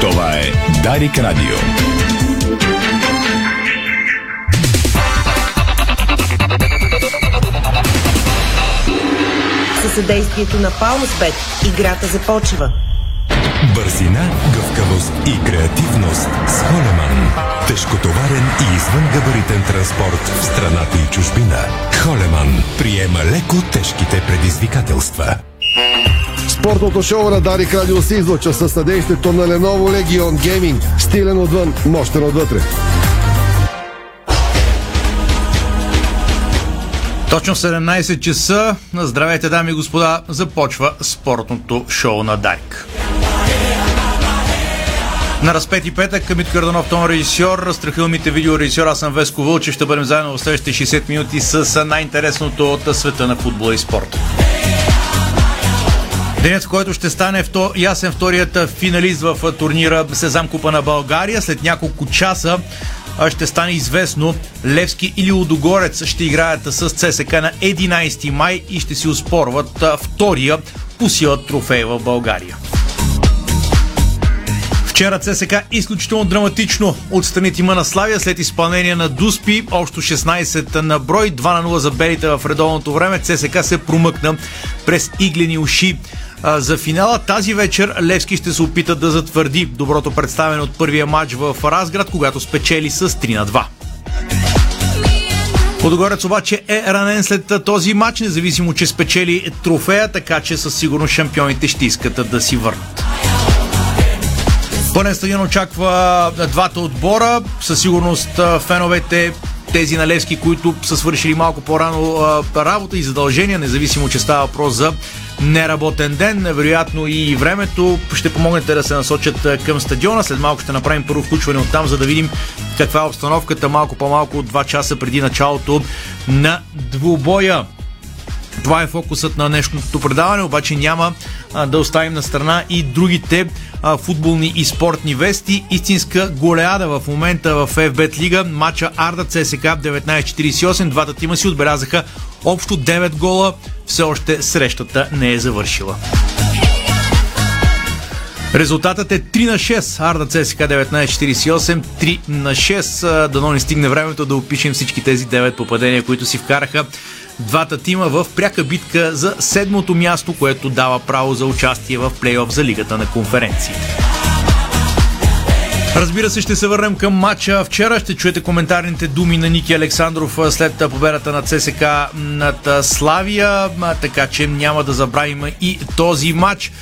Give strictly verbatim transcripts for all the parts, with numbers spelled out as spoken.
Това е Дарик Радио. Със съдействието на Fbet играта започва. Бързина, гъвкавост и креативност с Холеман. Тежкотоварен и извънгабаритен транспорт в страната и чужбина. Холеман приема леко тежките предизвикателства. Спортното шоу на Дарик Радио се излъчва със съдействието на Lenovo Legion Gaming. Стилен отвън, мощен отвътре. Точно в седемнайсет часа, здравейте дами и господа, започва спортното шоу на Дарик. На разпети петък, Митко Евтимов, тон режисьор, страхилмите видеорежисьор, аз съм Веско Вълчев, ще бъдем заедно в следващите шейсет минути с най-интересното от света на футбола и спорта. Денят, в който ще стане вто... ясен вторият финалист в турнира Сезам Купа на България, след няколко часа ще стане известно Левски или Лудогорец ще играят с ЦСКА на единайсети май и ще си оспорват втория по сила трофей в България. Вчера ЦСКА изключително драматично отстрани тима на Славия след изпълнение на дуспи, общо шестнайсет на брой, два на нула за белите в редовното време. ЦСКА се промъкна през иглени уши за финала. Тази вечер Левски ще се опита да затвърди доброто представяне от първия матч в Разград, когато спечели с три на два. Лудогорец обаче е ранен след този матч, независимо че спечели трофея, така че със сигурност шампионите ще искат да си върнат. Пълен стадион очаква двата отбора, със сигурност феновете, тези на Левски, които са свършили малко по-рано работа и задължения, независимо че става въпрос за неработен ден, вероятно и времето, ще помогнете да се насочат към стадиона. След малко ще направим първо включване от там, за да видим каква е обстановката малко по-малко от два часа преди началото на двубоя. Това е фокусът на днешното предаване, обаче няма а, да оставим на страна и другите а, футболни и спортни вести. Истинска голеада в момента в Fbet лига. Матча Арда ЦСКА деветнайсет четирийсет и осем. Двата тима си отбелязаха общо девет гола. Все още срещата не е завършила. Резултатът е три на шест. Арда ЦСКА деветнайсет четирийсет и осем, три на шест. Дано не стигне времето да опишем всички тези девет попадения, които си вкараха двата тима в пряка битка за седмото място, което дава право за участие в плей-оф за Лигата на конференциите. Разбира се, ще се върнем към матча вчера. Ще чуете коментарните думи на Ники Александров след победата на ЦСКА над Славия, така че няма да забравим и този матч.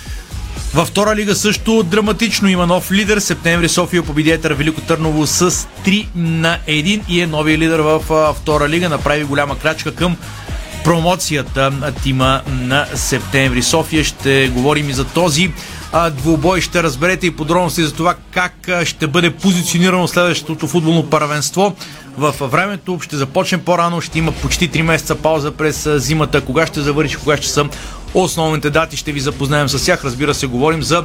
Във втора лига също драматично има нов лидер. Септември София победи етер Велико Търново с три на едно и е новия лидер във втора лига. Направи голяма крачка към промоцията на тима на Септември София. Ще говорим и за този двубой. Ще разберете и подробности за това как ще бъде позиционирано следващото футболно първенство във времето. Ще започне по-рано, ще има почти три месеца пауза през зимата. Кога ще завърши, кога ще съм основните дати, ще ви запознаем с тях. Разбира се, говорим за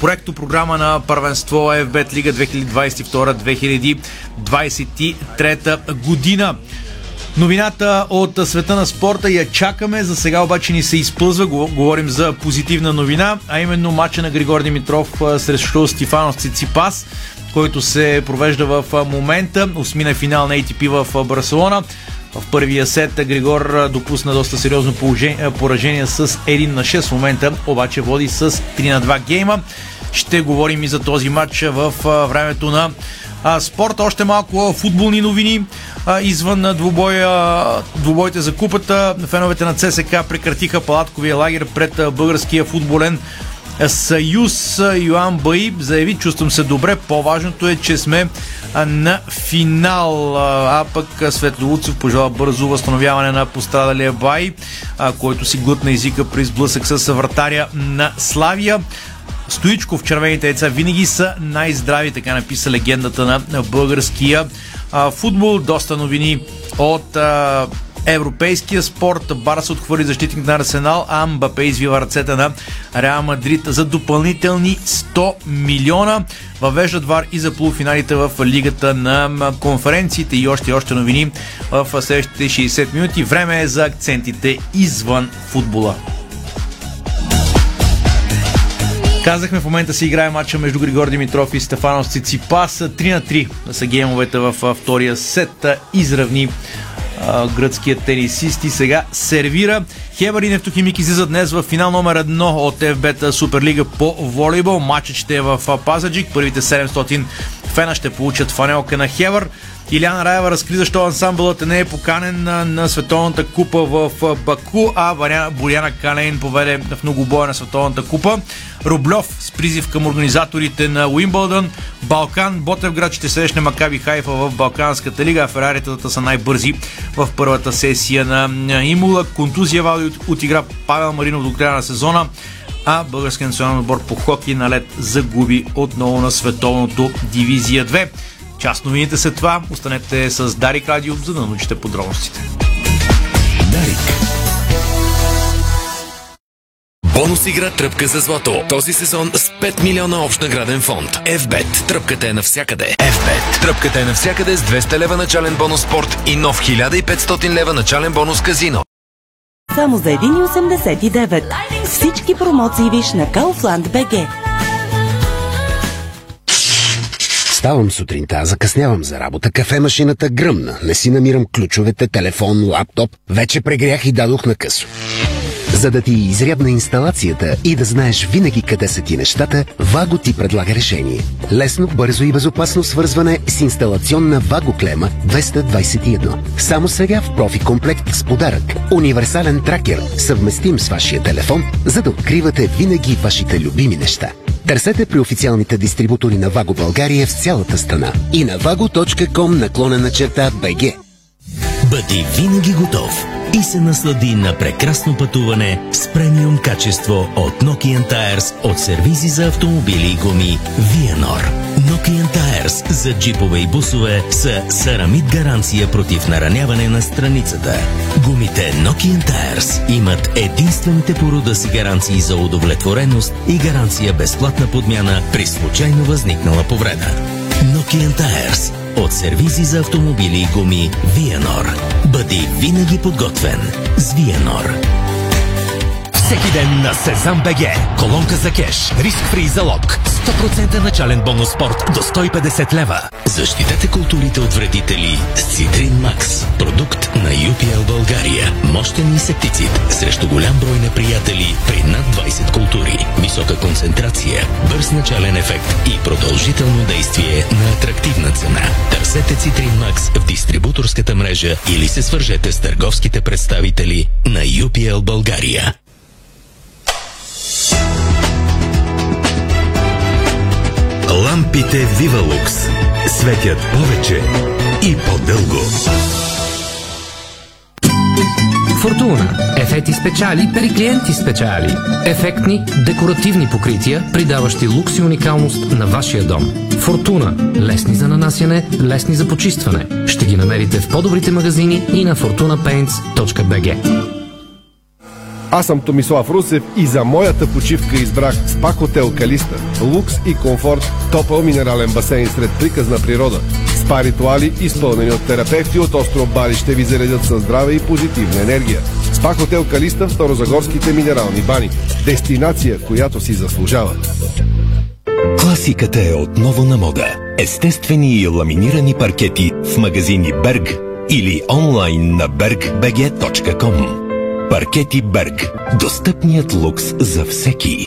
проекто програма на първенство Fbet Лига две хиляди двайсет и втора - две хиляди двайсет и трета година. Новината от света на спорта я чакаме, за сега обаче ни се изпълзва. Говорим за позитивна новина, а именно матча на Григор Димитров срещу Стефанос Циципас, който се провежда в момента. Осмина финал на ей ти пи в Барселона. В първия сет Григор допусна доста сериозно поражение с едно на шест. В момента обаче води с три на два гейма. Ще говорим и за този матч в времето на спорта. Още малко футболни новини. Извън двубоя, двубоите за купата, феновете на ЦСКА прекратиха палатковия лагер пред Българския футболен съюз. Йоан Баи заяви: чувствам се добре, по-важното е, че сме на финал. А пък Светлолуцев пожела бързо възстановяване на пострадалия Баи, който си глътна езика при сблъсък с вратаря на Славия. Стоичков: червените яйца винаги са най-здрави, така написа легендата на българския футбол. Доста новини от европейския спорт. Барса отхвърли защитник на Арсенал, а Мбапе извива ръцете на Реал Мадрид за допълнителни сто милиона. Въвеждат ВАР и за полуфиналите в Лигата на конференциите и още още новини в следващите шейсет минути. Време е за акцентите извън футбола. Казахме, в момента си играе матча между Григор Димитров и Стефанос Циципас. три на три са геймовете във втория сет. Изравни гръцкият тенисист и сега сервира. Хебър и Нефтохимик излизат днес в финал номер едно от Fbet Суперлига по волейбол. Матчът ще е в Пазаджик. Първите седемстотин фена ще получат фанелка на Хебър. Илиана Раева разкри защо ансамбълът не е поканен на, на Световната купа в Баку, а Боряна Канейн поведе в многобоя на Световната купа. Рублев с призив към организаторите на Уимбълдън. Балкан, Ботевград ще срещне Макаби Хайфа в Балканската лига. Фераритата са най-бързи в първата сесия на Имула. Контузия вади от, от игра Павел Маринов до края на сезона. А българския национален отбор по хокей на лед загуби отново на Световното дивизия две. Част новините след това. Останете с Дарик Радио, за да научите подробностите. Дарик. Бонус игра тръпка за злато. Този сезон с пет милиона общ награден фонд. Fbet. Тръпката е навсякъде. Fbet. Тръпката е навсякъде с двеста лева начален бонус спорт и нов хиляда и петстотин лева начален бонус казино. Само за един цяло осемдесет и девет. Всички промоции виж на Kaufland.bg. Ставам сутринта, закъснявам за работа, кафе-машината гръмна, не си намирам ключовете, телефон, лаптоп, вече прегрях и дадох на късо. За да ти изрядна инсталацията и да знаеш винаги къде са ти нещата, Ваго ти предлага решение. Лесно, бързо и безопасно свързване с инсталационна Ваго клема двеста двадесет и едно. Само сега в профи комплект с подарък. Универсален тракер, съвместим с вашия телефон, за да откривате винаги вашите любими неща. Търсете при официалните дистрибутори на Ваго България в цялата страна и на vago точка com наклонена черта би джи. Бъди винаги готов и се наслади на прекрасно пътуване с премиум качество от Nokian Tyres от сервизи за автомобили и гуми Vianor. Nokian Tyres за джипове и бусове са сарамид гаранция против нараняване на страницата. Гумите Nokian Tyres имат единствените по рода си гаранции за удовлетвореност и гаранция безплатна подмяна при случайно възникнала повреда. Nokian Tyres от сервизи за автомобили и гуми Vianor. Бъди винаги подготвен с Vianor. Всеки ден на Сезам БГ. Колонка за кеш, риск-фри залог, сто процента начален бонус спорт до сто и петдесет лева. Защитете културите от вредители с Цитрин Макс. Продукт на ю пи ел България. Мощен инсектицид срещу голям брой неприятели при над двадесет култури. Висока концентрация, бърз начален ефект и продължително действие на атрактивна цена. Търсете Цитрин Макс в дистрибуторската мрежа или се свържете с търговските представители на ю пи ел България. Лампите Вивалукс светят повече и по-дълго. Фортуна. Ефекти спечали при клиенти спечали. Ефектни, декоративни покрития, придаващи лукс и уникалност на вашия дом. Фортуна. Лесни за нанасяне, лесни за почистване. Ще ги намерите в по-добрите магазини и на фортуна пейнтс точка би джи. Аз съм Томислав Русев и за моята почивка избрах СПА Хотел Калиста. Лукс и комфорт, топъл минерален басейн сред приказна природа. СПА ритуали, изпълнени от терапевти от остров Бали, ще ви заредят със здраве и позитивна енергия. СПА Хотел Калиста в Старозагорските минерални бани. Дестинация, която си заслужава. Класиката е отново на мода. Естествени и ламинирани паркети в магазини Берг или онлайн на берг би джи точка ком. Паркети Берг. Достъпният лукс за всеки.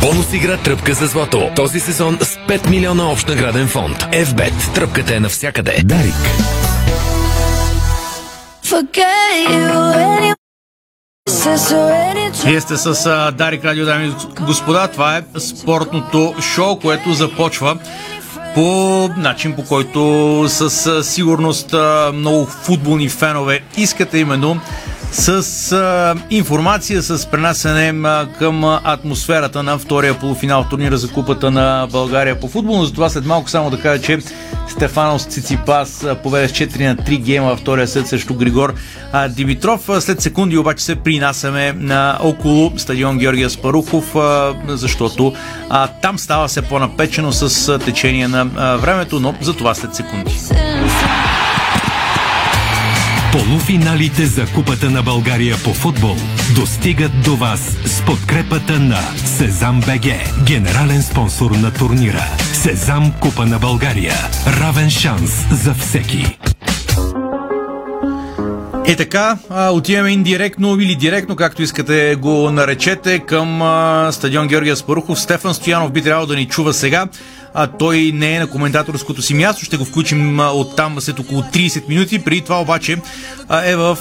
Бонус игра тръпка за злато. Този сезон с пет милиона общ награден фонд. Fbet. Тръпката е навсякъде. Дарик. Вие сте с а, Дарик Радио, дами и господа. Това е спортното шоу, което започва по начин, по който със сигурност много футболни фенове искате, именно с а, информация, с пренасене а, към а, атмосферата на втория полуфинал в турнира за Купата на България по футбол. Но за това след малко само да кажа, че Стефанос Циципас а, поведе с четири на три гейма във втория сет срещу Григор а, Димитров. А, след секунди обаче се принасяме на около стадион Георгия Спарухов, а, защото а, там става все по-напечено с а, течение на а, времето, но за това след секунди. Полуфиналите за Купата на България по футбол достигат до вас с подкрепата на Сезам БГ, генерален спонсор на турнира. Сезам Купа на България. Равен шанс за всеки. Е така, отиваме индиректно или директно, както искате го наречете, към стадион Георгия Спарухов. Стефан Стоянов би трябвало да ни чува сега. А той не е на коментаторското си място. Ще го включим оттам след около трийсет минути. Преди това обаче е в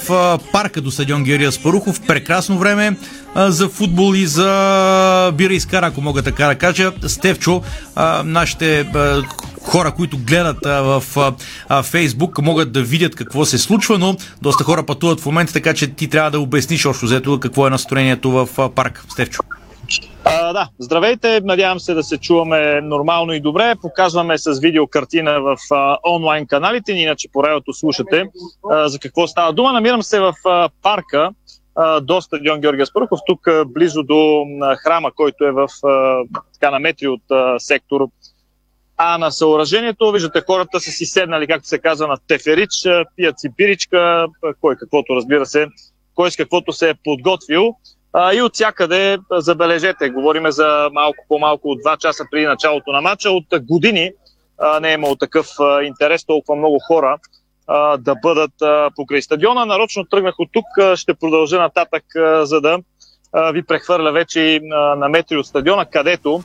парка до стадион Георгия Спарухов. Прекрасно време за футбол и за бира и скара, ако мога така да кажа. Стефчо, нашите хора, които гледат в Фейсбук, могат да видят какво се случва, но доста хора пътуват в момента, така че ти трябва да обясниш общо взето какво е настроението в парк. Стефчо. А, да, здравейте, надявам се да се чуваме нормално и добре. Показваме с видеокартина в а, онлайн каналите, ни иначе по радиото слушате а, за какво става дума. Намирам се в а, парка а, до стадион Георгия Спарухов, тук а, близо до а, храма, който е в а, така на метри от а, сектор А на съоръжението. Виждате, хората са си седнали, както се казва, на теферич, а, пият си пиричка, а, кой каквото, разбира се, кой с каквото се е подготвил. И от всякъде, забележете, говориме за малко по-малко от два часа преди началото на матча. От години не е имало такъв интерес, толкова много хора да бъдат покрай стадиона. Нарочно тръгнах от тук, ще продължа нататък, за да ви прехвърля вече на метри от стадиона, където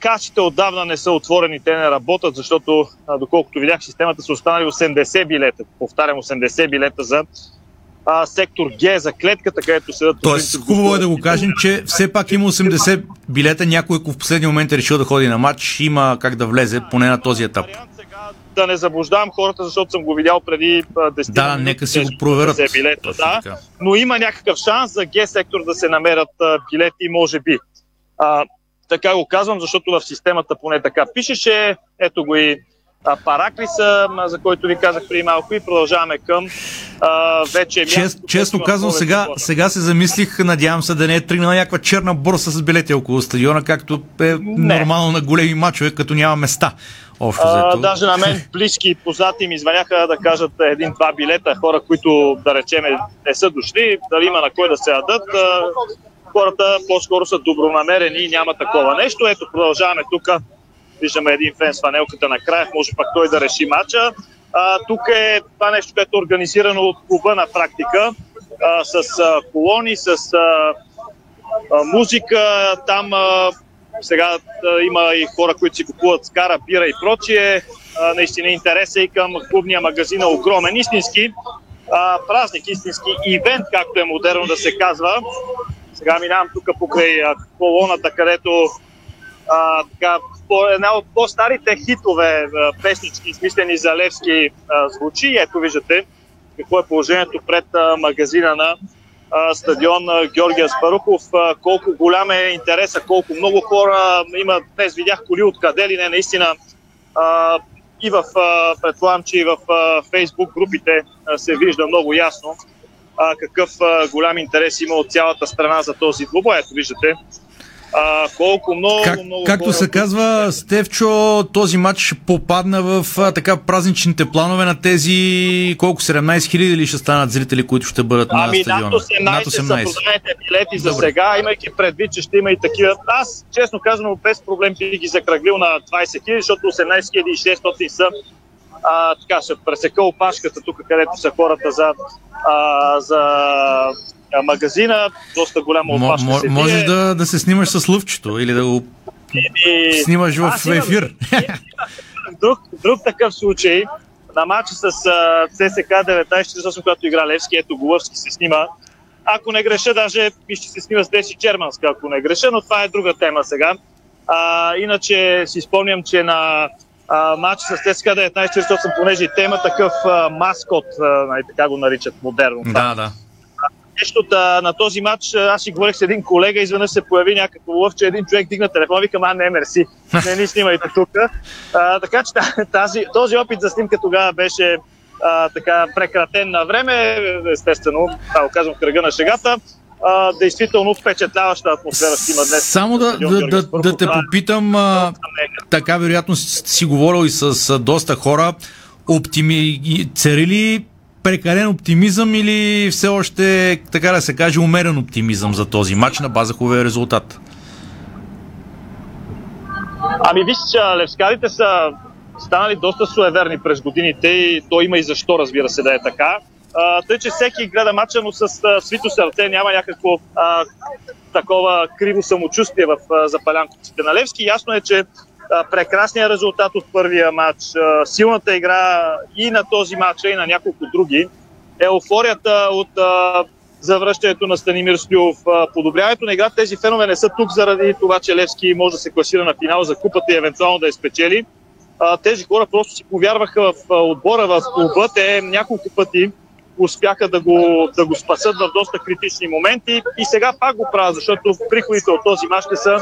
касите отдавна не са отворени, те не работят, защото, доколкото видях, системата са останали осемдесет билета. Повтарям, осемдесет билета за А, сектор Г, за клетката, където седат... Тоест, хубаво е да го кажем, че все пак има осемдесет билета. Някой, ако в последния момент е решил да ходи на матч, има как да влезе, поне на този етап. Да не заблуждавам хората, защото съм го видял преди десет да, минути. Да, нека си го проверят. Билета, да. Но има някакъв шанс за Г сектор да се намерят билети, може би. А, така го казвам, защото в системата поне така пишеше. Ето го и Параклиса, за който ви казах преди малко, и продължаваме към а, вече... Чест, честно казвам, сега, сега се замислих, надявам се да не е тръгнала някаква черна борса с билети около стадиона, както е не. Нормално на големи мачове, като няма места. Общо а, даже на мен близки и познати ми звъняха да кажат един-два билета, хора, които, да речеме, не са дошли, дали има на кой да се ядат. Хората по-скоро са добронамерени и няма такова нещо. Ето, продължаваме тук. Виждаме един фен с фанелката на Краев, може пак той да реши матча. А, тук е това нещо, което е организирано от клуба на практика, а, с а, колони, с а, а, музика. Там а, сега а, има и хора, които си купуват скара, бира и прочие. А, наистина интереса и към клубния магазин е огромен. Истински а, празник, истински ивент, както е модерно да се казва. Сега минавам тук покрай а, колоната, където а, така... една от по-старите хитове песнички, измислени за Левски, звучи. Ето виждате какво е положението пред магазина на стадион Георгия Спарухов. Колко голям е интереса, колко много хора има. Днес видях коли откъде ли не, наистина. И в, предполагам, че и в Фейсбук групите се вижда много ясно какъв голям интерес има от цялата страна за този двубой. Ето виждате. А, колко много, как, много както хора, се казва, Стефчо, този матч попадна в а, така празничните планове на тези колко седемнайсет хиляди ли ще станат зрители, които ще бъдат на ами, стадиона? Ами над осемнайсет са продадените билети за добре. Сега, имайки предвид, че ще има и такива. Аз, честно казано, без проблем би ги закръглил на двайсет хиляди, защото осемнайсет хиляди и шестстотин са. А, така, ще пресека опашката тук, където са хората за... А, за магазина, доста голяма опашка М- се Можеш да, да се снимаш с лъвчето или да го и, снимаш в ефир. Друг, друг такъв случай, на матча с ЦСКА деветнайсет четирийсет и осем, когато игра Левски, ето Головски се снима. Ако не греша, даже ще се снима с Деси Черманска, ако не греша, но това е друга тема сега. А, иначе си спомням, че на а, матч с ЦСКА деветнайсет четирийсет и осем, понеже има такъв а, маскот, а, така го наричат модерно. Да, да. Нещота на този матч, аз си говорих с един колега, изведнъж се появи някакво лъвче, един човек дигна телефон, викам, а не, мерси, не ни снимайте тук. А, така че тази, този опит за снимка тогава беше а, така прекратен на време, естествено, това го казвам в кръга на шегата. А, действително впечатляваща атмосфера ще има днес. Само да, да, да, да те попитам, а, така вероятно си говорил и с доста хора, оптими... цари ли прекален оптимизъм или все още, така да се каже, умерен оптимизъм за този матч на база хубавия резултат? Ами виж, левскарите са станали доста суеверни през годините и то има и защо, разбира се, да е така. А, тъй, че всеки гледа матча, но с а, свито сърце, няма някакво а, такова криво самочувствие в а, запалянковците на Левски. Ясно е, че а, прекрасният резултат от първия матч, а, силната игра и на този матч, и на няколко други, еуфорията от а, завръщането на Станимир Слюв, а, подобряването на игра, тези фенове не са тук заради това, че Левски може да се класира на финал за купата и евентуално да я спечели. А, тези хора просто си повярваха в а, отбора, в клуба. Те няколко пъти успяха да го, да го спасат в доста критични моменти и сега пак го правят, защото приходите от този мач ще са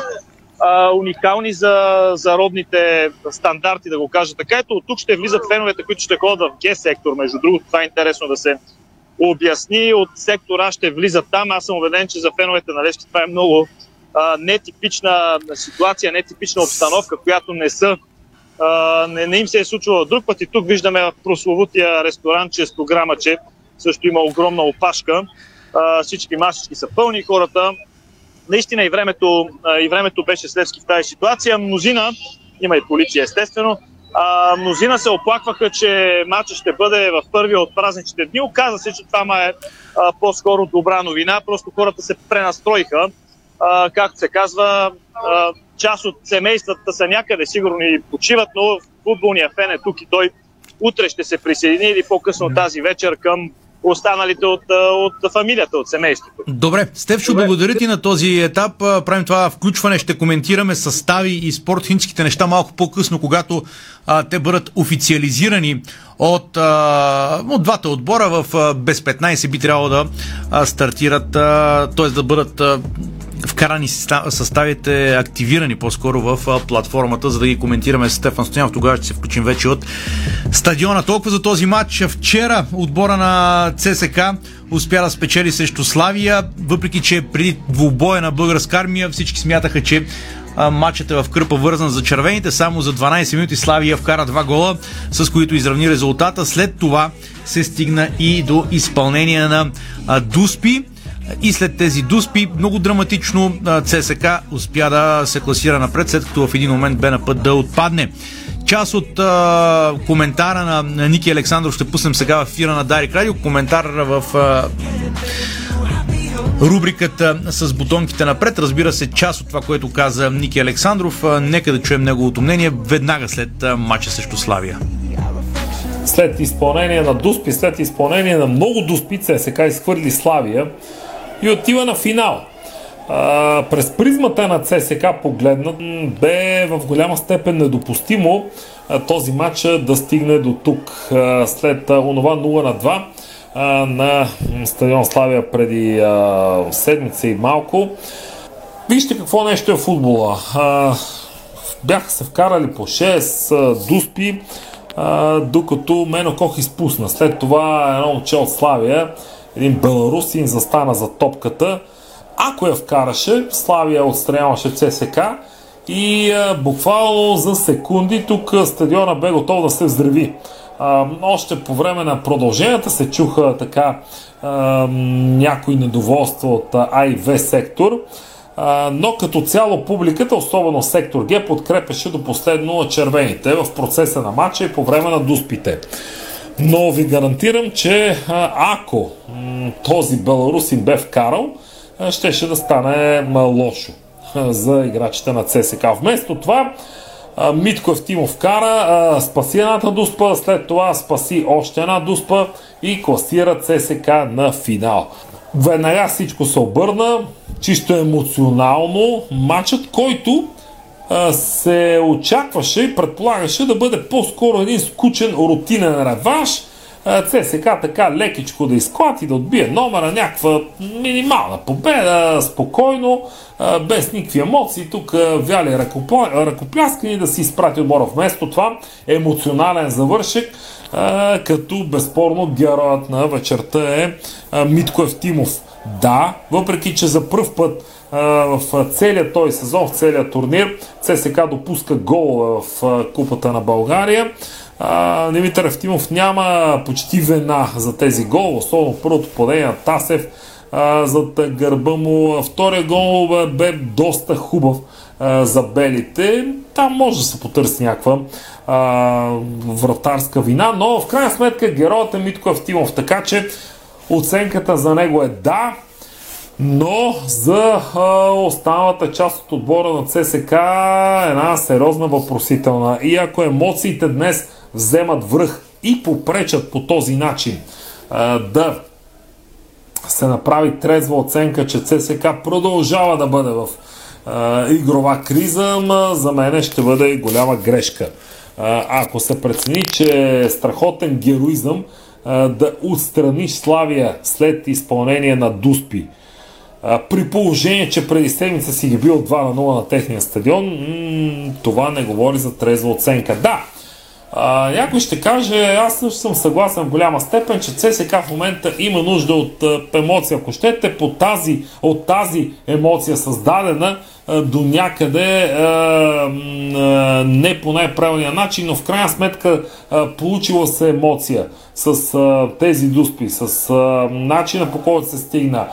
а, уникални за, за родните стандарти, да го кажа така. Ето, от тук ще влизат феновете, които ще ходят в Г-сектор, между другото, това е интересно да се обясни. От сектора ще влизат там, аз съм убеден, че за феновете на Левски това е много а, нетипична ситуация, нетипична обстановка, която не са а, не, не им се е случвало друг път и тук виждаме в прословутия ресторант сто грамаче, също има огромна опашка, а, всички масички са пълни хората. Наистина и времето, а, и времето беше следски в тази ситуация. Мнозина, има и полиция естествено, а, мнозина се оплакваха, че матчът ще бъде в първия от празничните дни. Оказа се, че това е а, по-скоро добра новина, просто хората се пренастроиха. А, както се казва, а, част от семействата са някъде, сигурно и почиват, но футболния фен е тук и той утре ще се присъедини или по-късно тази вечер към останалите от, от фамилията, от семейството. Добре, Стефчо, благодаря ти на този етап. Правим това включване, ще коментираме състави и спортхинските неща малко по-късно, когато а, те бъдат официализирани от, а, от двата отбора. В а, без петнайсет би трябвало да а, стартират, а, т.е. да бъдат а, вкарани съставите, активирани по-скоро в а, платформата, за да ги коментираме с Стефан Стоянов. Тогава ще се включим вече от стадиона. Толкова за този матч. Вчера отбора на ЦСКА успя да спечели срещу Славия, въпреки че преди двубоя на българска армия всички смятаха, че а, матчът е в кърпа вързан за червените. Само за дванайсет минути Славия вкара два гола, с които изравни резултата. След това се стигна и до изпълнение на а, дуспи. И след тези дуспи, много драматично, ЦСКА успя да се класира напред, след като в един момент бе на път да отпадне. Част от а, коментара на, на Ники Александров ще пуснем сега в ефира на Дарик Радио. Коментар в а, рубриката с бутонките напред. Разбира се, част от това, което каза Ники Александров. А, нека да чуем неговото мнение веднага след матча срещу Славия. След изпълнение на дуспи, след изпълнение на много дуспи, ЦСКА изхвърли Славия и отива на финал. А, през призмата на ЦСКА погледнат, бе в голяма степен недопустимо а, този матч да стигне до тук. А, след а, онова нула на два а, на стадион Славия преди а, седмица и малко. Вижте какво нещо е футбола. А, бяха се вкарали по шест а, дуспи, а, докато Мено Кох изпусна. След това едно момче от Славия, един беларусин, застана за топката. Ако я вкараше, Славия отстреляваше ЦСКА и а, буквално за секунди тук стадиона бе готов да се взриви. А, още по време на продълженията се чуха така а, някои недоволства от А и В сектор, а, но като цяло публиката, особено сектор Г, подкрепеше до последно червените в процеса на матча и по време на дуспите. Но ви гарантирам, че ако този беларусин бе вкарал, щеше да стане лошо за играчите на ЦСКА. Вместо това Митко Евтимов вкара, спаси едната дуспа, след това спаси още една дуспа и класира ЦСКА на финал. Веднага всичко се обърна, чисто емоционално, матчът, който се очакваше и предполагаше да бъде по-скоро един скучен рутинен реванш ЦСКА така лекичко да изклати, да отбие номера, някаква минимална победа, спокойно, без никакви емоции, тук вяли ръкопляскани да си изпрати отбора. Вместо това емоционален завършек, като безспорно героят на вечерта е Митко Евтимов. Да, въпреки че за пръв път в целия този сезон, в целия турнир, ЦСКА допуска гол в Купата на България. Димитър Евтимов няма почти вина за тези гол, особено първото падение на Тасев зад гърба му. Втория гол бе доста хубав за белите. Там може да се потърси някаква а, вратарска вина, но в крайна сметка героят е Митко Евтимов, така че оценката за него е да, но за а, останалата част от отбора на ЦСКА е една сериозна въпросителна. И ако емоциите днес вземат връх и попречат по този начин а, да се направи трезва оценка, че ЦСКА продължава да бъде в игрова криза, за мен ще бъде голяма грешка. Ако се прецени, че е страхотен героизъм да отстраниш Славия след изпълнение на Дуспи, при положение, че преди седмица си ги бил два на нула на техния стадион, това не говори за трезва оценка. Да, някой ще каже, аз също съм съгласен в голяма степен, че ЦСКА в момента има нужда от емоция. Ако щете, по тази, от тази емоция създадена до някъде е, е, не по най-правилния начин, но в крайна сметка е, получила се емоция с е, тези дуспи, с е, начина по който се стигна,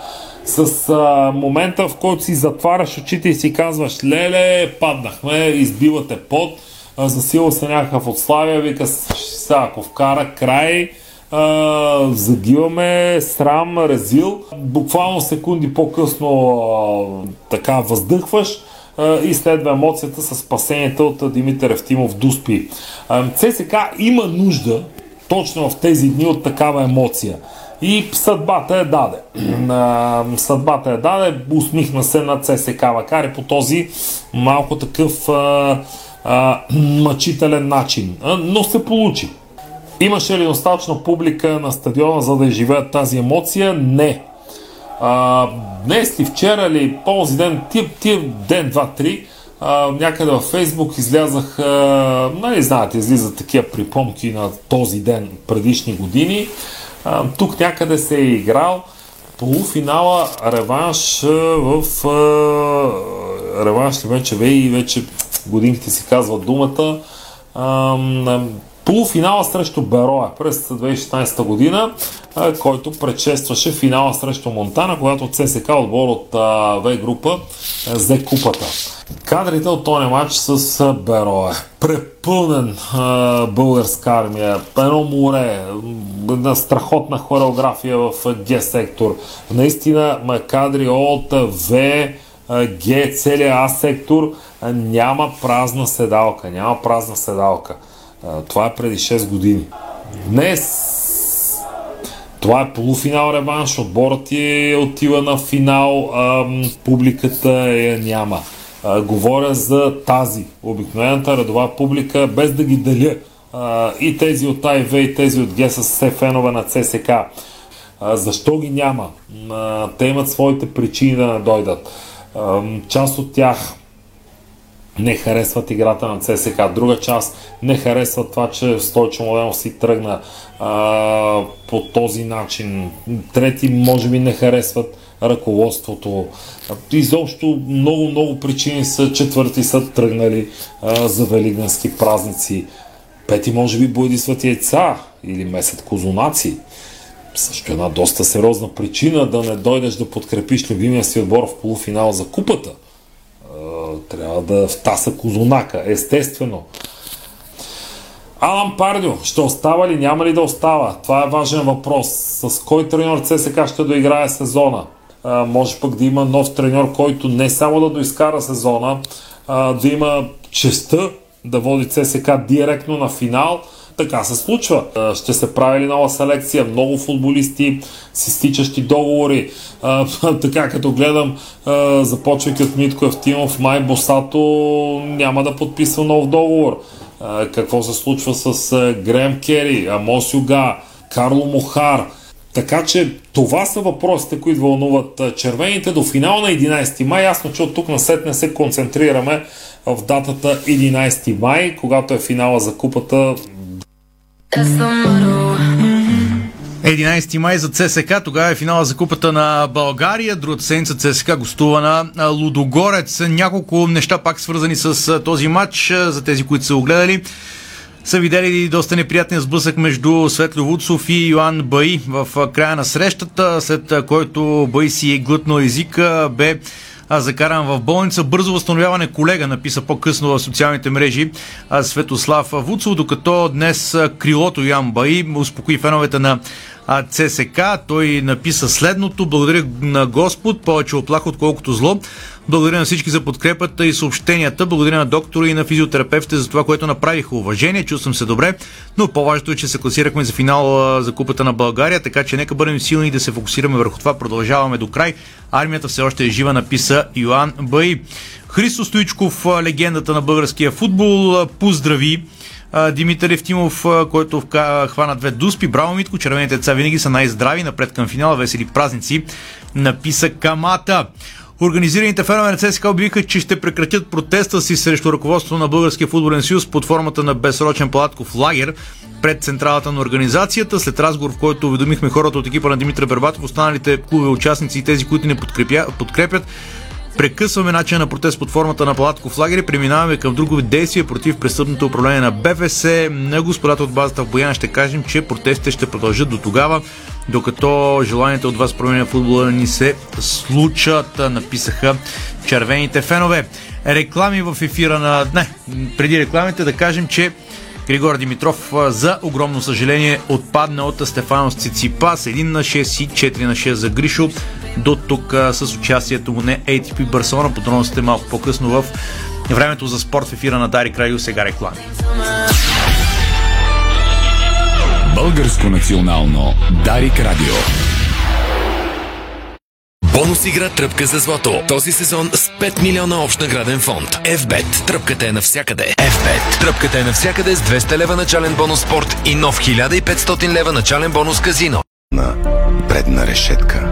с е, момента, в който си затваряш очите и си казваш, леле, паднахме, избивате пот, засила се някакъв от Славия, вика, сега ако вкара край, а, загиваме, срам, резил. Буквално секунди по-късно а, така въздъхваш а, и следва емоцията с спасението от Димитър Евтимов Дуспи. А, ЦСКА има нужда точно в тези дни от такава емоция. И съдбата е даде. Съдбата е даде, усмихна се на ЦСКА, макар и по този малко такъв а, а, мъчителен начин. А, но се получи. Имаше ли достатъчно публика на стадиона, за да изживеят тази емоция? Не. А, днес ли, вчера ли, ползи ден, тип, тип, ден, два, три, а, някъде във Фейсбук излязах, а, нали знаете, излизат такива припомки на този ден предишни години. А, тук някъде се е играл полуфинала реванш в а, реванш ли вече ве и вече годинките си казват думата. А, полуфинала срещу Бероя през две хиляди и шестнадесета година, а, който предшестваше финала срещу Монтана, когато ЦСКА отбор от В група взе купата. Кадрите от този матч с а, Бероя. Препълнен а, българска армия, едно море, една страхотна хореография в Г сектор. Наистина кадри от В, Г, целия А сектор, няма празна седалка, няма празна седалка. Това е преди шест години. Днес това е полуфинал реванш, отборът ти отива на финал, а, публиката я няма. А, говоря за тази обикновената редова публика, без да ги деля а, и тези от АИВ, и тези от Г са все фенове на ЦСКА. А, защо ги няма? А, те имат своите причини да не дойдат. А, част от тях не харесват играта на ЦСКА. Друга част не харесват това, че Стойчо Младенов си тръгна а, по този начин. Трети може би не харесват ръководството. Изобщо много, много причини са. Четвърти са тръгнали а, за велигански празници. Пети може би боядисват яйца или месят козунаци. Също една доста сериозна причина да не дойдеш да подкрепиш любимия си отбор в полуфинал за купата. Трябва да втаса козунака, естествено. Алан Пардио, ще остава ли, няма ли да остава? Това е важен въпрос. С кой треньор ЦСКА ще доиграе сезона? А, може пък да има нов треньор, който не само да доизкара сезона, а да има честта да води ЦСКА директно на финал. Така се случва. Ще се прави ли нова селекция? Много футболисти си стичащи договори. А, така като гледам, а, започвайки от Митко Евтимов, май Босато няма да подписва нов договор. А, какво се случва с а, Грем Кери, Амос Юга, Карло Мохар. Така че това са въпросите, които вълнуват червените до финал на единайсети май. Ясно, че от тук насетне не се концентрираме в датата единайсети май, когато е финала за купата. единайсети май за ЦСКА, тогава е финала за Купата на България. Другата седмица ЦСКА гостува на Лудогорец. Няколко неща пак свързани с този матч, за тези, които са огледали. Са видели доста неприятен сблъсък между Светло Вуцов и Йоан Баи в края на срещата, след който Баи си е глътнал езика, бе закаран в болница. Бързо възстановяване, колега, написа по-късно в социалните мрежи Светослав Вуцов, докато днес крилото Йоан Баи успокои феновете на ЦСКА. Той написа следното: благодаря на Господ, повече оплах, отколкото зло. Благодаря на всички за подкрепата и съобщенията. Благодаря на доктора и на физиотерапевтите за това, което направиха. Уважение, чувствам се добре, но по-важното е, че се класирахме за финал за Купата на България, така че нека бъдем силни и да се фокусираме върху това. Продължаваме до край. Армията все още е жива, написа Йоан Баи. Христо Стоичков, легендата на българския футбол, поздрави Димитър Евтимов, който хвана две дуспи. Браво, Митко, червените деца винаги са най-здрави, напред към финала, весели празници, написа Камата. Организираните фенове на ЦСКА обявиха, че ще прекратят протеста си срещу ръководството на Българския футболен съюз под формата на безсрочен палатков лагер пред централата на организацията. След разговор, в който уведомихме хората от екипа на Димитър Бербатов, останалите клубове, участници и тези, които ни подкрепят, прекъсваме начин на протест под формата на палатков лагер и преминаваме към друго действие против престъпното управление на БФС. На господата от базата в Бояна ще кажем, че протестите ще продължат до тогава, докато желанието от вас променя футбола ни се случат, написаха червените фенове. Реклами в ефира на... Не, преди рекламите да кажем, че Григор Димитров, за огромно съжаление, отпадна от Стефанос Циципас, едно на шест и четири на шест за Гришо. До тук с участието му на Ей Ти Пи Барселона. Подробностите малко по-късно в времето за спорт в ефира на Дарик Радио. Сега реклами. Българско национално Дарик Радио. Бонус игра тръпка за злато. Този сезон с пет милиона общ награден фонд. Fbet. Тръпката е навсякъде. Fbet. Тръпката е навсякъде с двеста лева начален бонус спорт и нов хиляда и петстотин лева начален бонус казино. На предна решетка.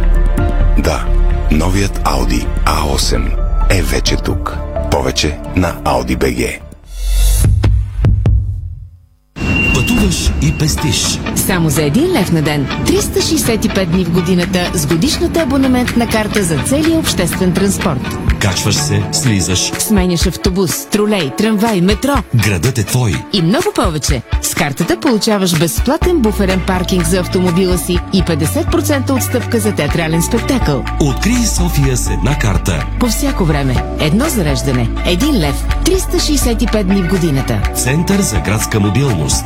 Да, новият Audi А осем е вече тук. Повече на Audi.bg. Пътуваш и пестиш. Само за един лев на ден. триста шестдесет и пет дни в годината с годишната абонаментна карта за целия обществен транспорт. Качваш се, слизаш. Сменяш автобус, тролей, трамвай, метро. Градът е твой. И много повече. С картата получаваш безплатен буферен паркинг за автомобила си и петдесет процента отстъпка за театрален спектакъл. Открий София с една карта. По всяко време. Едно зареждане. Един лев. триста шестдесет и пет дни в годината. Център за градска мобилност.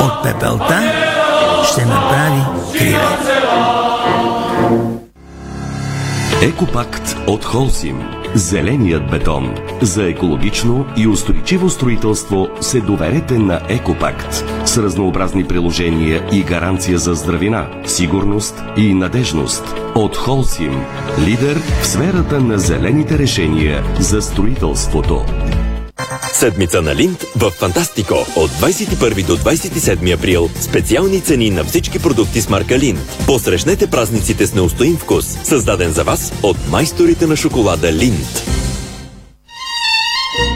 От пепелта ще направи криле. Екопакт от Холсим. Зеленият бетон. За екологично и устойчиво строителство се доверете на Екопакт. С разнообразни приложения и гаранция за здравина, сигурност и надежност. От Холсим. Лидер в сферата на зелените решения за строителството. Седмица на Линд в Фантастико. От двайсет и първи до двайсет и седми април специални цени на всички продукти с марка Линд. Посрещнете празниците с неустоим вкус, създаден за вас от майсторите на шоколада Линд.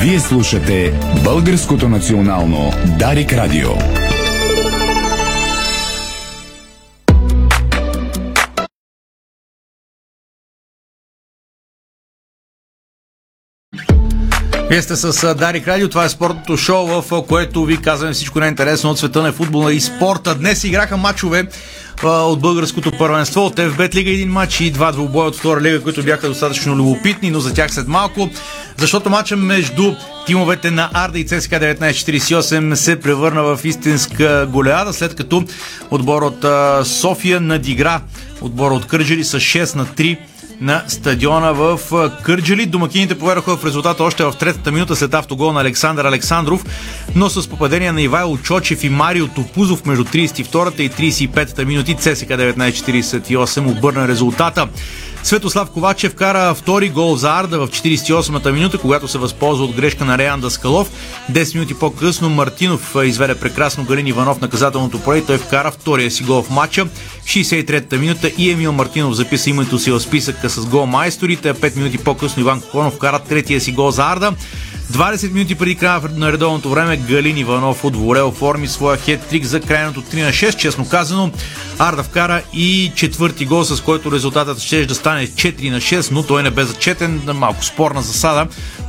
Вие слушате Българското национално Дарик радио. Вие сте с Дарик радио, това е спортното шоу, в което ви казваме всичко най-интересно от света на футбола и спорта. Днес играха мачове от българското първенство, от Fbet лига един матч и два двубоя от втора лига, които бяха достатъчно любопитни, но за тях след малко, защото матчът между тимовете на Арда и ЦСКА хиляда деветстотин четиридесет и осем се превърна в истинска голеада, след като отбор от София надигра отбор от Кърджали с шест на три на стадиона в Кърджали. Домакините поведоха в резултата още в третата минута след автогол на Александър Александров, но с попадения на Ивайло Чочев и Марио Топузов между тридесет и втората и тридесет и петата минути ЦСКА хиляда деветстотин четиридесет и осем обърна резултата. Светослав Ковачев кара втори гол за Арда в четиридесет и осмата минута, когато се възползва от грешка на Реян Даскалов. десет минути по-късно Мартинов изведе прекрасно Галин Иванов наказателното поле и той вкара втория си гол в матча. В шейсет и третата минута и Емил Мартинов записа името си в списъка с гол майсторите. пет минути по-късно Иван Коконов вкара третия си гол за Арда. двадесет минути преди края на редовното време Галин Иванов от дворе оформи своя хет-трик за крайното три на шест. Честно казано, Арда вкара и четвърти гол, с който резултатът ще да стане четири на шест, но той не бе зачетен. Малко спорна засада,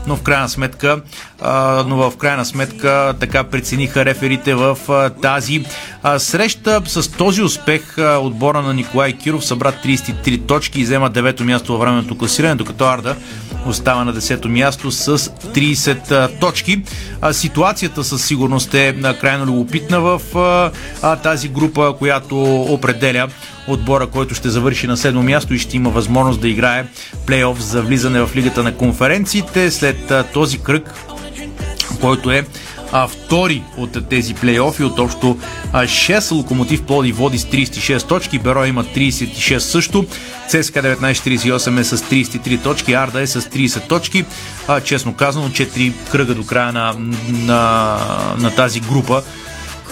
но в крайна сметка, а, но в крайна сметка така прецениха реферите в а, тази а, среща. С този успех а, отбора на Николай Киров събра тридесет и три точки и взема девето място във временното класиране, докато Арда остава на десето място с тридесет точки. Ситуацията със сигурност е крайно любопитна в тази група, която определя отбора, който ще завърши на седмо място и ще има възможност да играе плейоф за влизане в Лигата на конференциите. След този кръг, който е а втори от тези плейофи от общо шест. Локомотив Пловдив води с тридесет и шест точки, Бероя има тридесет и шест също, ЦСКА хиляда деветстотин четиридесет и осем е с тридесет и три точки, Арда е с тридесет точки. А, честно казано, четири кръга до края на, на, на тази група.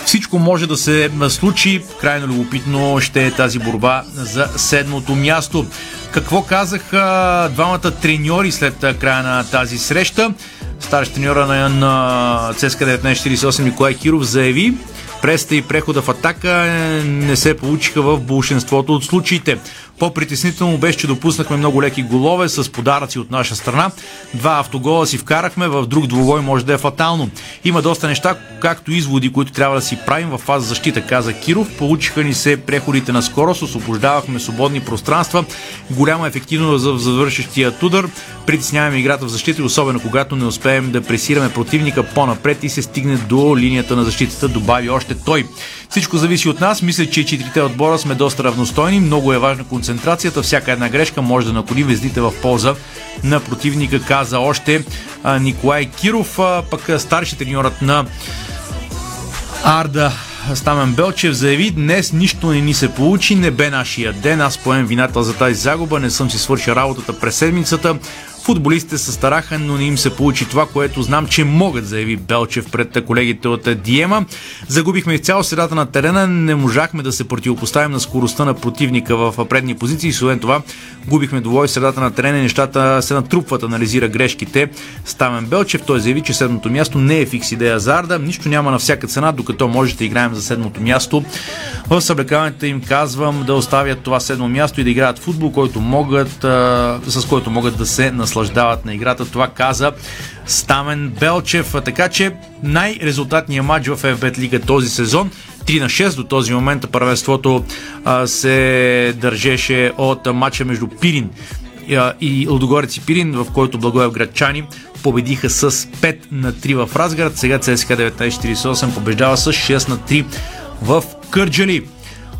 Всичко може да се случи. Крайно любопитно ще е тази борба за седмото място. Какво казаха двамата треньори след края на тази среща? Старши треньора на, на ЦСКА хиляда деветстотин четиридесет и осем Николай Киров заяви: преста и прехода в атака не се получиха в большинството от случаите. По-притеснително беше, че допуснахме много леки голове с подаръци от наша страна. Два автогола си вкарахме, в друг двубой може да е фатално. Има доста неща, както изводи, които трябва да си правим във фаза защита, каза Киров. Получиха ни се преходите на скорост, освобождавахме свободни пространства, голяма ефективност за завършещият удар. Притесняваме играта в защита, особено когато не успеем да пресираме противника по-напред и се стигне до линията на защитата, добави още той. Всичко зависи от нас. Мисля, че четирите отбора сме доста равностойни. Много е важна концентрацията. Всяка една грешка може да наклони вездите в полза на противника, каза още Николай Киров. Пък старши треньорът на Арда Стамен Белчев заяви: днес нищо не ни се получи, не бе нашия ден, аз поем вината за тази загуба, не съм си свършил работата през седмицата. Футболистите се стараха, но не им се получи това, което знам, че могат, заяви Белчев пред колегите от Диема. Загубихме изцяло средата на терена, не можахме да се противопоставим на скоростта на противника в предни позиции, и освен това губихме довой в средата на терена и нещата се натрупват, анализира грешките Стамен Белчев. Той заяви, че седмото място не е фикс идея за Арда, нищо няма на всяка цена, докато може да играем за седмото място. В съблекаването им казвам да оставят това седмо място и да играят футбол, който могат, с който могат да се наслаждават на играта. Това каза Стамен Белчев. Така че най-резултатният матч в Fbet лига този сезон, три на шест до този момент. Първенството а, се държеше от матча между Пирин а, и Лудогорец и Пирин, в който благоевградчани победиха с пет на три в Разград. Сега ЦСКА хиляда деветстотин четиридесет и осем побеждава с шест на три в Кърджали.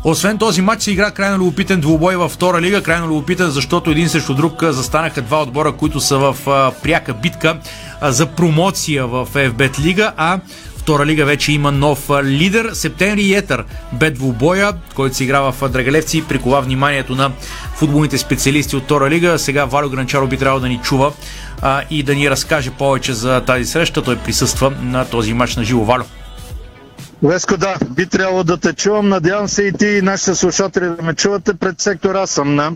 Освен този матч се игра крайно любопитен двубой във втора лига, крайно любопитен, защото един срещу друг застанаха два отбора, които са в а, пряка битка а, за промоция в Fbet лига, а втора лига вече има нов лидер. Септември и Етър бе двубоя, който се игра в Драгалевци, прикова вниманието на футболните специалисти от втора лига. Сега Валио Гранчаро би трябвало да ни чува а, и да ни разкаже повече за тази среща. Той присъства на този матч на живо. Валио. Веско, да, би трябвало да те чувам. Надявам се и ти и нашите слушатели да ме чувате. Пред сектора съм на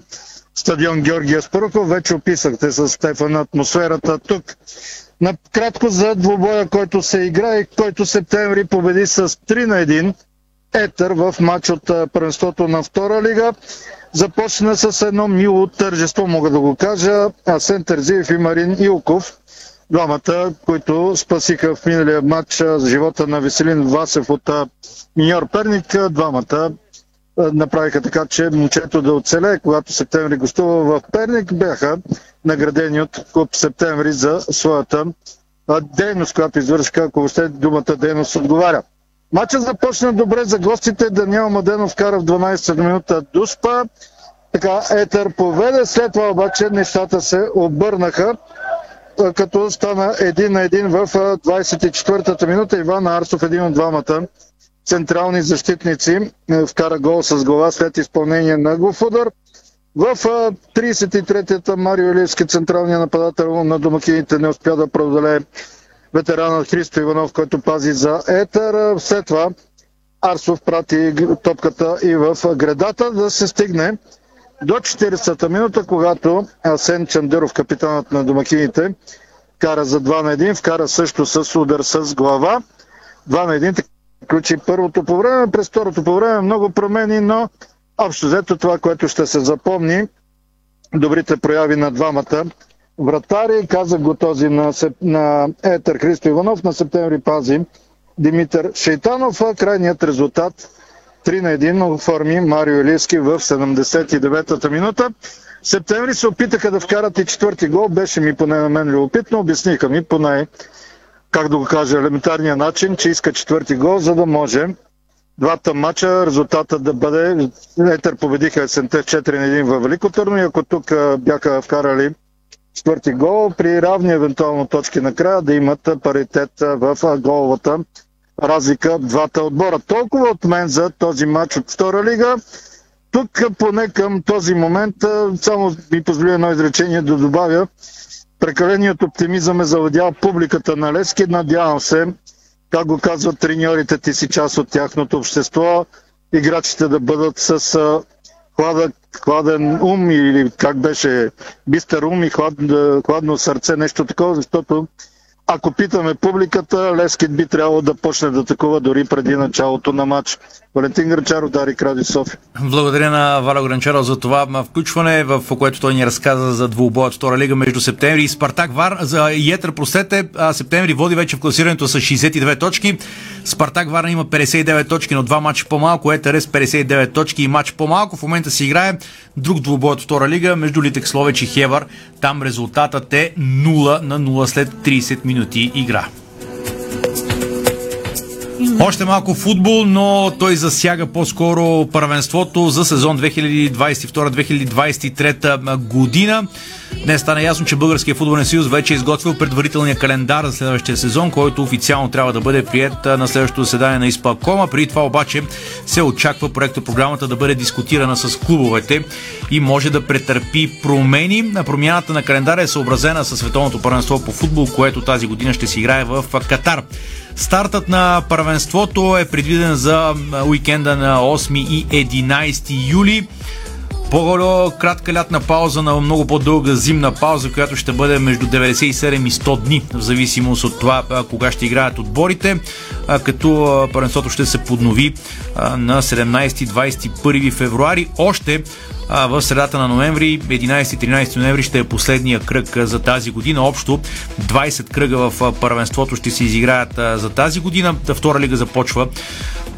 стадион Георгия Спарухов. Вече описахте с Стефан атмосферата тук. Накратко за двубоя, който се игра и който септември победи с три на едно Етър в матч от първенството на втора лига. Започна с едно мило тържество, мога да го кажа. Асен Терзиев и Марин Илков, двамата, които спасиха в миналия матч живота на Веселин Васев от Миньор Перник. Двамата направиха така, че момчето да оцелее, когато септември гостува в Перник. Бяха наградени от клуб Септември за своята дейност, която извършиха, ако въобще думата дейност отговаря. Матчът започна добре за гостите. Даниел Маденов вкара в дванадесета минута дуспа. Така Етър поведе, след това обаче нещата се обърнаха, като стана един на един в двадесет и четвъртата минута. Иван Арсов, един от двамата централни защитници, вкара гол с глава след изпълнение на глав удар. В тридесет и третата Марио Илиевски, централният нападател на домакините, не успя да преодолее ветеранът Христо Иванов, който пази за Етър. След това Арсов прати топката и в гредата, да се стигне до четиридесета минута, когато Асен Чандъров, капитанът на домакините, кара за два на едно, вкара също с удар с глава. два на едно включи първото по време. През второто по време много промени, но общо взето това, което ще се запомни, добрите прояви на двамата вратари. Казах го този на, сеп... на Етър Христо Иванов, на септември пази Димитър Шейтанов, а крайният резултат три на едно оформи Марио Илиевски в седемдесет и девета минута. Септември се опитаха да вкарат и четвърти гол, беше ми поне на мен любопитно, обясниха ми по най, как да го кажа, елементарния начин, че иска четвърти гол, за да може двата матча резултата да бъде. Етър победиха есента четири на едно във Велико Търново и ако тук бяха вкарали четвърти гол, при равни евентуално точки накрая да имат паритет в головата разлика двата отбора. Толкова от мен за този матч от втора лига. Тук поне към този момент само ми позволя едно изречение да добавя. Прекаленият оптимизъм е завладял публиката на Левски. Надявам се, как го казват треньорите, ти си част от тяхното общество. Играчите да бъдат с хладък, хладен ум или как беше, бистър ум и хлад, хладно сърце, нещо такова, защото ако питаме публиката, Левски би трябвало да почне да атакува дори преди началото на матч. Валентин Гранчаров, Дарик, Радио София. Благодаря на Валио Гранчаров за това включване, в което той ни разказа за двубоя от втора лига между Септември и Спартак Вар. За Етър, простете, Септември води вече в класирането с шейсет и две точки. Спартак Варна има петдесет и девет точки, но два матча по-малко. Етър е с петдесет и девет точки и матч по-малко. В момента се играе друг двубой от втора лига между Литек Словеч и Хебър. Там резултатът е нула на нула след тридесет минути игра. Още малко футбол, но той засяга по-скоро първенството за сезон две хиляди двадесет и втора две хиляди двадесет и трета година. Днес стана ясно, че Българският футболен съюз вече е изготвил предварителния календар за следващия сезон, който официално трябва да бъде приет на следващото заседание на изпълкома. Преди това обаче се очаква проектопрограмата да бъде дискутирана с клубовете и може да претърпи промени. Промяната на календара е съобразена със световното първенство по футбол, което тази година ще се играе в Катар. Стартът на първенството е предвиден за уикенда на осми и единадесети юли. По-кратка лятна пауза на много по-дълга зимна пауза, която ще бъде между деветдесет и седем и сто дни, в зависимост от това кога ще играят отборите, като първенството ще се поднови на седемнадесети и двадесет и първи февруари. Още в средата на ноември, единадесети и тринадесети ноември ще е последния кръг за тази година. Общо двадесет кръга в първенството ще се изиграят за тази година. Втора лига започва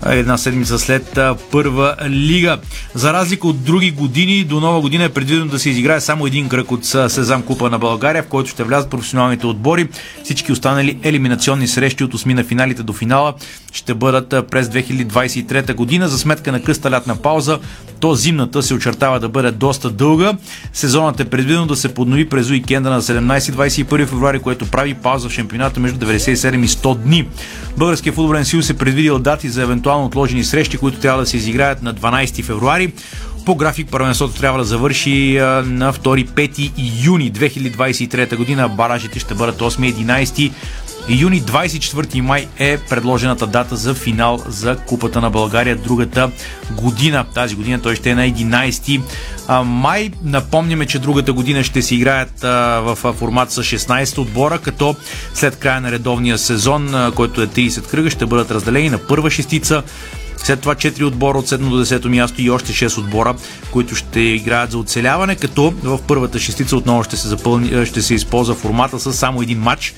една седмица след първа лига. За разлика от други години, до нова година е предвидено да се изиграе само един кръг от Сезам Купа на България, в който ще влязат професионалните отбори. Всички останали елиминационни срещи от осми на финалите до финала ще бъдат през две хиляди двадесет и трета година. За сметка на къста лятна пауза, то зимната се очертава да бъде доста дълга. Сезонът е предвидено да се поднови през уикенда на седемнадесети до двадесет и първи февруари, което прави пауза в шампионата между деветдесет и седем и сто дни. Българският футболен съюз е предвидил дати за евентуално отложени срещи, които трябва да се изиграят на дванадесети февруари. По график първенството трябва да завърши на втори до пети юни две хиляди двадесет и трета година. Баражите ще бъдат осми до единадесети юни. двадесет и четвърти май е предложената дата за финал за Купата на България другата година. Тази година той ще е на единадесети май. Напомняме, че другата година ще се играят в формат с шестнадесет отбора, като след края на редовния сезон, който е тридесет кръга, ще бъдат разделени на първа шестица, след това четири отбора от седмо до десето място и още шест отбора, които ще играят за оцеляване, като в първата шестица отново ще се, запълни, ще се използва формата с само един матч,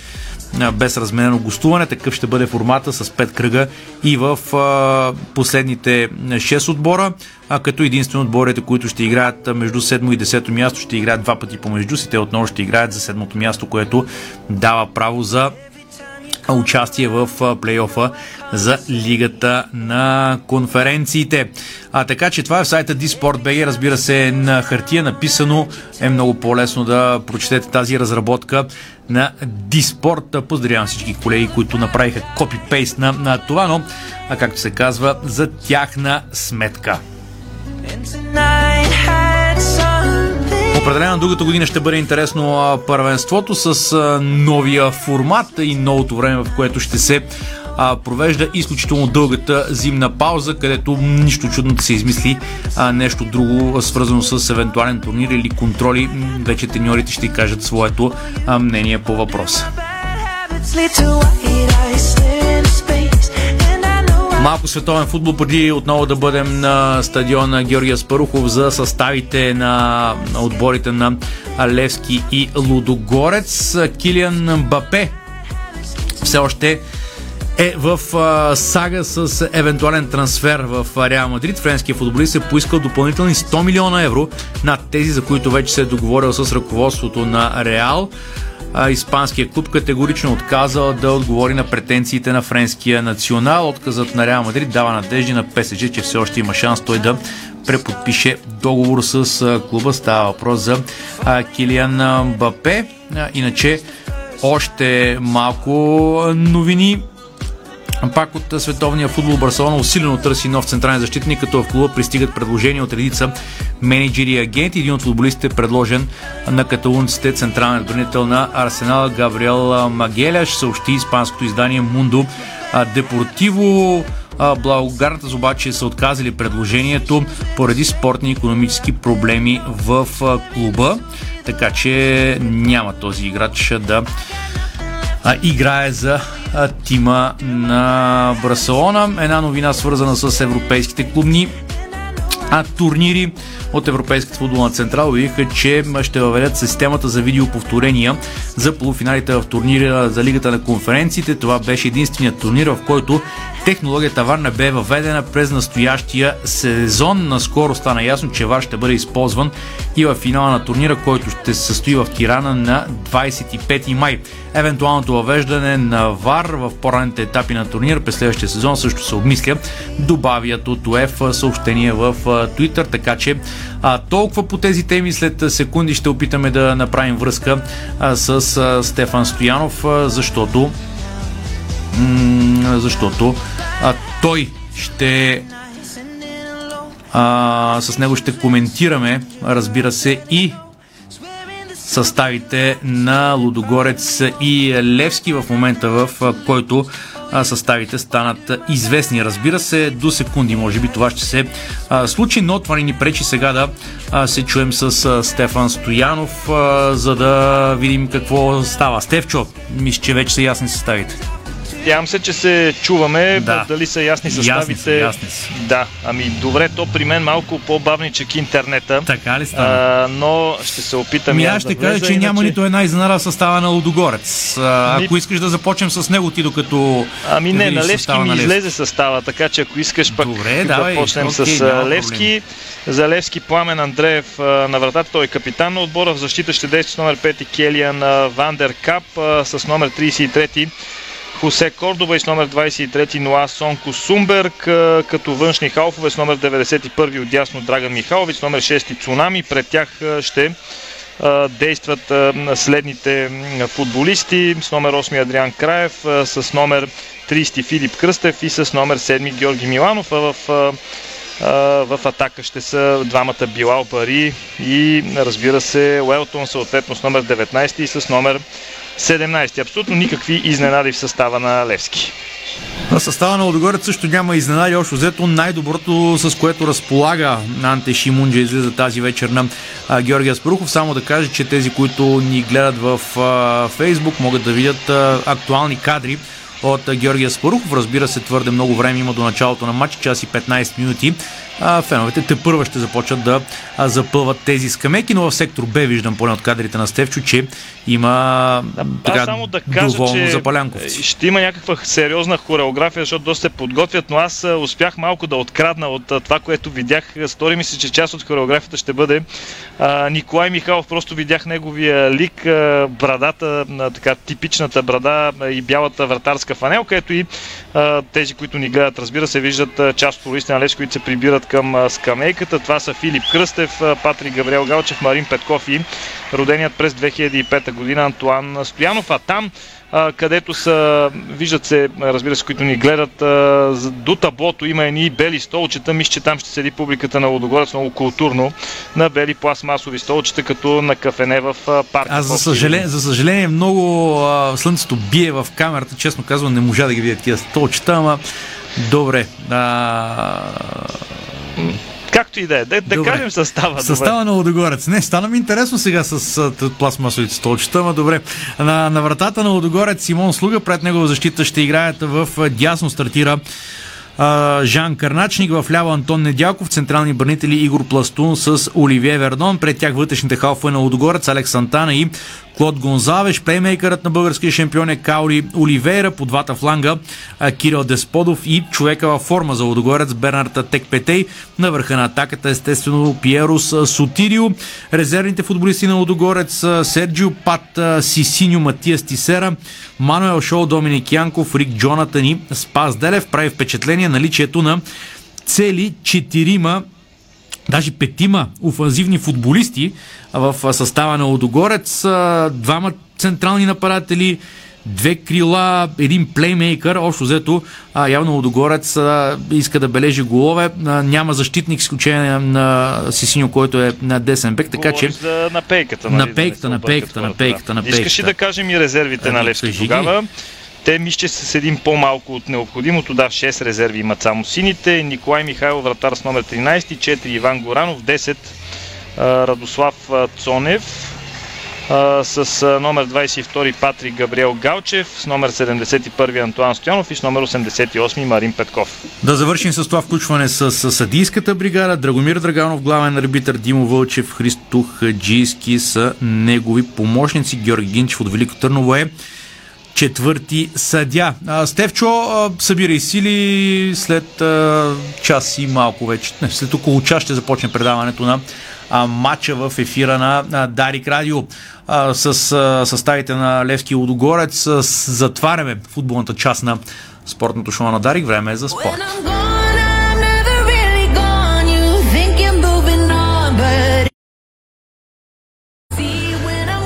без разменено гостуване. Такъв ще бъде формата с пет кръга и в а, последните шест отбора, а като единствено отборите, които ще играят между седмо и десето място, ще играят два пъти помежду си. Те отново ще играят за седмото място, което дава право за участие в плейофа за Лигата на конференциите. А така че това е в сайта диспорт точка бг. Разбира се, на хартия написано е много по-лесно да прочетете тази разработка на Диспорт. Поздравявам всички колеги, които направиха копипейст на, на това, но а както се казва, за тяхна сметка. Определено другата година ще бъде интересно първенството с новия формат и новото време, в което ще се провежда изключително дългата зимна пауза, където нищо чудно да се измисли нещо друго, свързано с евентуален турнир или контроли. Вече треньорите ще кажат своето мнение по въпроса. Малко световен футбол преди отново да бъдем на стадиона Георгия Спарухов за съставите на отборите на Левски и Лудогорец. Килиан Мбапе все още е в сага с евентуален трансфер в Реал Мадрид. Френският футболист е поискал допълнителни сто милиона евро над тези, за които вече се е договорил с ръководството на Реал. Испанския клуб категорично отказал да отговори на претенциите на френския национал. Отказът на Реал Мадрид дава надежди на ПСЖ, че все още има шанс той да преподпише договор с клуба. Става въпрос за Килиан Мбапе. Иначе още малко новини пак от световния футбол. Барселона усилено търси нов централен защитник, като в клуба пристигат предложения от редица менеджери и агенти. Един от футболистите е предложен на каталунците, централният отбранител на Арсенал Габриел Магеля, ще съобщи испанското издание Mundo Deportivo. Благогарната обаче са отказали предложението поради спортни и икономически проблеми в клуба, така че няма този играч да играе за тима на Барселона. Една новина свързана с европейските клубни а турнири. От Европейската футболна централа обявиха, че ще въведат системата за видеоповторения за полуфиналите в турнира за Лигата на конференциите. Това беше единственият турнир, в който технологията ВАР не бе въведена през настоящия сезон. Наскоро стана ясно, че ВАР ще бъде използван и в финала на турнира, който ще се състои в Тирана на двадесет и пети май. Евентуалното въвеждане на ВАР в по-ранните етапи на турнира през следващия сезон също се обмисля, добавят от УЕФА съобщение в Twitter, така че А, толкова по тези теми. След секунди ще опитаме да направим връзка а, с а, Стефан Стоянов, а, защото м- защото а, той ще а, с него ще коментираме, разбира се, и съставите на Лудогорец и Левски в момента, в а, който съставите станат известни. Разбира се, до секунди може би това ще се а, случи, но това не ни пречи сега да а, се чуем с а, Стефан Стоянов, а, за да видим какво става. Стефчо, мисля, че вече са ясни съставите. Надявам се, че се чуваме, да. Дали са ясни съставите. Ясни са, ясни. Да, ами добре, то при мен малко по-бавничък интернета. Така ли става? А, но ще се опитам. Ми, аз, аз ще да кажа, влеза, че иначе... няма нито една изненада в състава на Лудогорец. А, ами... Ако искаш да започнем с него ти, докато... Ами не, на Левски ми излезе състава, така че ако искаш пък добре, да, да почнем окей, с да, Левски. За Левски Пламен Андреев на вратата, той е капитан на отбора, в защита ще действа с номер пет Келиан Вандеркап, с номер трийсет и три Хосе Кордова и с номер двайсет и три Ноа Сонко Сумберг, като външни халфове с номер деветдесет и първи отясно Драган Михайлович, с номер шест Цунами. Пред тях ще действат следните футболисти: с номер осем Адриан Краев, с номер трийсет Филип Кръстев и с номер седем Георги Миланов. А в в атака ще са двамата Билал Бари и, разбира се, Уелтон, съответно с номер деветнайсет и с номер седемнайсет. Абсолютно никакви изненади в състава на Левски. На състава на Лудогорец също няма изненади. Общо взето най-доброто, с което разполага Анте Шимунджа, излиза тази вечер на Георги Аспарухов. Само да кажа, че тези, които ни гледат в Фейсбук, могат да видят актуални кадри от Георги Аспарухов. Разбира се, твърде много време има до началото на матча, час и петнайсет минути. Феновете тепърва ще започват да запълват тези скамейки, но в сектор Б виждам поне от кадрите на Стевчо, че има така, само да кажа, доволно запалянковци. Ще има някаква сериозна хореография, защото доста се подготвят, но аз успях малко да открадна от това, което видях. Стори ми се, че част от хореографията ще бъде а, Николай Михайлов. Просто видях неговия лик, а, брадата, а, така типичната брада и бялата вратарска фанел, където и а, тези, които ни гледат, разбира се, виждат а, част от футболистите на Левски, които се прибират към скамейката. Това са Филип Кръстев, Патрик Габриел Галчев, Марин Петков и роденият през две хиляди и пета година Антуан Стоянов. А там, където са, виждат се, разбира се, които ни гледат, до таблото има едни бели столчета. Мисля, че там ще седи публиката на Лудогорец много културно, на бели пластмасови столчета, като на кафене в парка. Аз за съжаление, за съжаление много а, слънцето бие в камерата, честно казвам, не можа да ги видя тия столчета, ама добре. А... Както и да е, да, да кажем състава. Състава на Лудогорец. Не, стана ми интересно сега с пластмасовите столчета, ама добре. На, на вратата на Лудогорец Симон Слуга, пред негова защита ще играят в дясно стартира а, Жан Кърначник, в ляво Антон Недялков, централни бранители Игор Пластун с Оливие Вердон, пред тях вътрешните халфове на Лудогорец Алекс Антана и Клод Гонзавеш, плеймейкърът на българския шампион е Каули Оливейра, по двата фланга Кирил Десподов и човека във форма за Лудогорец Бернард Текпетей, на върха на атаката естествено Пиерос Сотирио, резервните футболисти на Лудогорец Серджио Пат, Сисиньо, Матиас Тисера, Мануел Шоу, Доминик Янков, Рик Джонатан и Спас Делев. Прави впечатление наличието на цели четирима, даже петима офанзивни футболисти в състава на Лудогорец. Двама централни нападатели, две крила, един плеймейкър. Общо взето, явно Лудогорец иска да бележи голове. Няма защитник, изключение на Сисиньо, който е на десен бек. Така че на пейката, на пейката, на пейката, на пейката. Искаш ли да кажем и резервите а, на Левски тогава? Те мисля, че са с един по-малко от необходимото. Да, шест резерви имат само сините. Николай Михайлов, вратар с номер тринайсет, четири Иван Горанов, десет Радослав Цонев, с номер двайсет и втори Патрик Габриел Галчев, с номер седемдесет и първи Антуан Стоянов и с номер осемдесет и осми Марин Петков. Да завършим с това включване с съдийската бригада. Драгомир Драганов, главен арбитър, Димо Вълчев, Христо Хаджийски са негови помощници. Георги Гинчев от Велико Търново е четвърти съдя. Стефчо, събирай сили, след час и малко вече, не, след около час ще започне предаването на матча в ефира на Дарик Радио. С съставите на Левски и Лудогорец затваряме футболната част на спортното шоу на Дарик. Време е за спорт.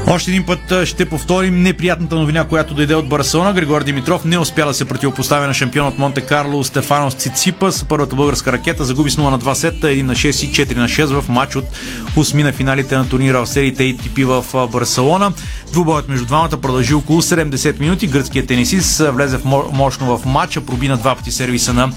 Още един път ще повторим неприятната новина, която дойде от Барселона. Григор Димитров не успя да се противопоставя на шампион от Монте-Карло Стефанос Циципас. Първата българска ракета загуби с нула на два сета, едно на шест и четири на шест в матч от осми на финалите на турнира в сериите ей ти пи в Барселона. Двубоят между двамата продължи около седемдесет минути. Гръцкият тенисист влезе мощно в матча, проби на два пъти сервиса на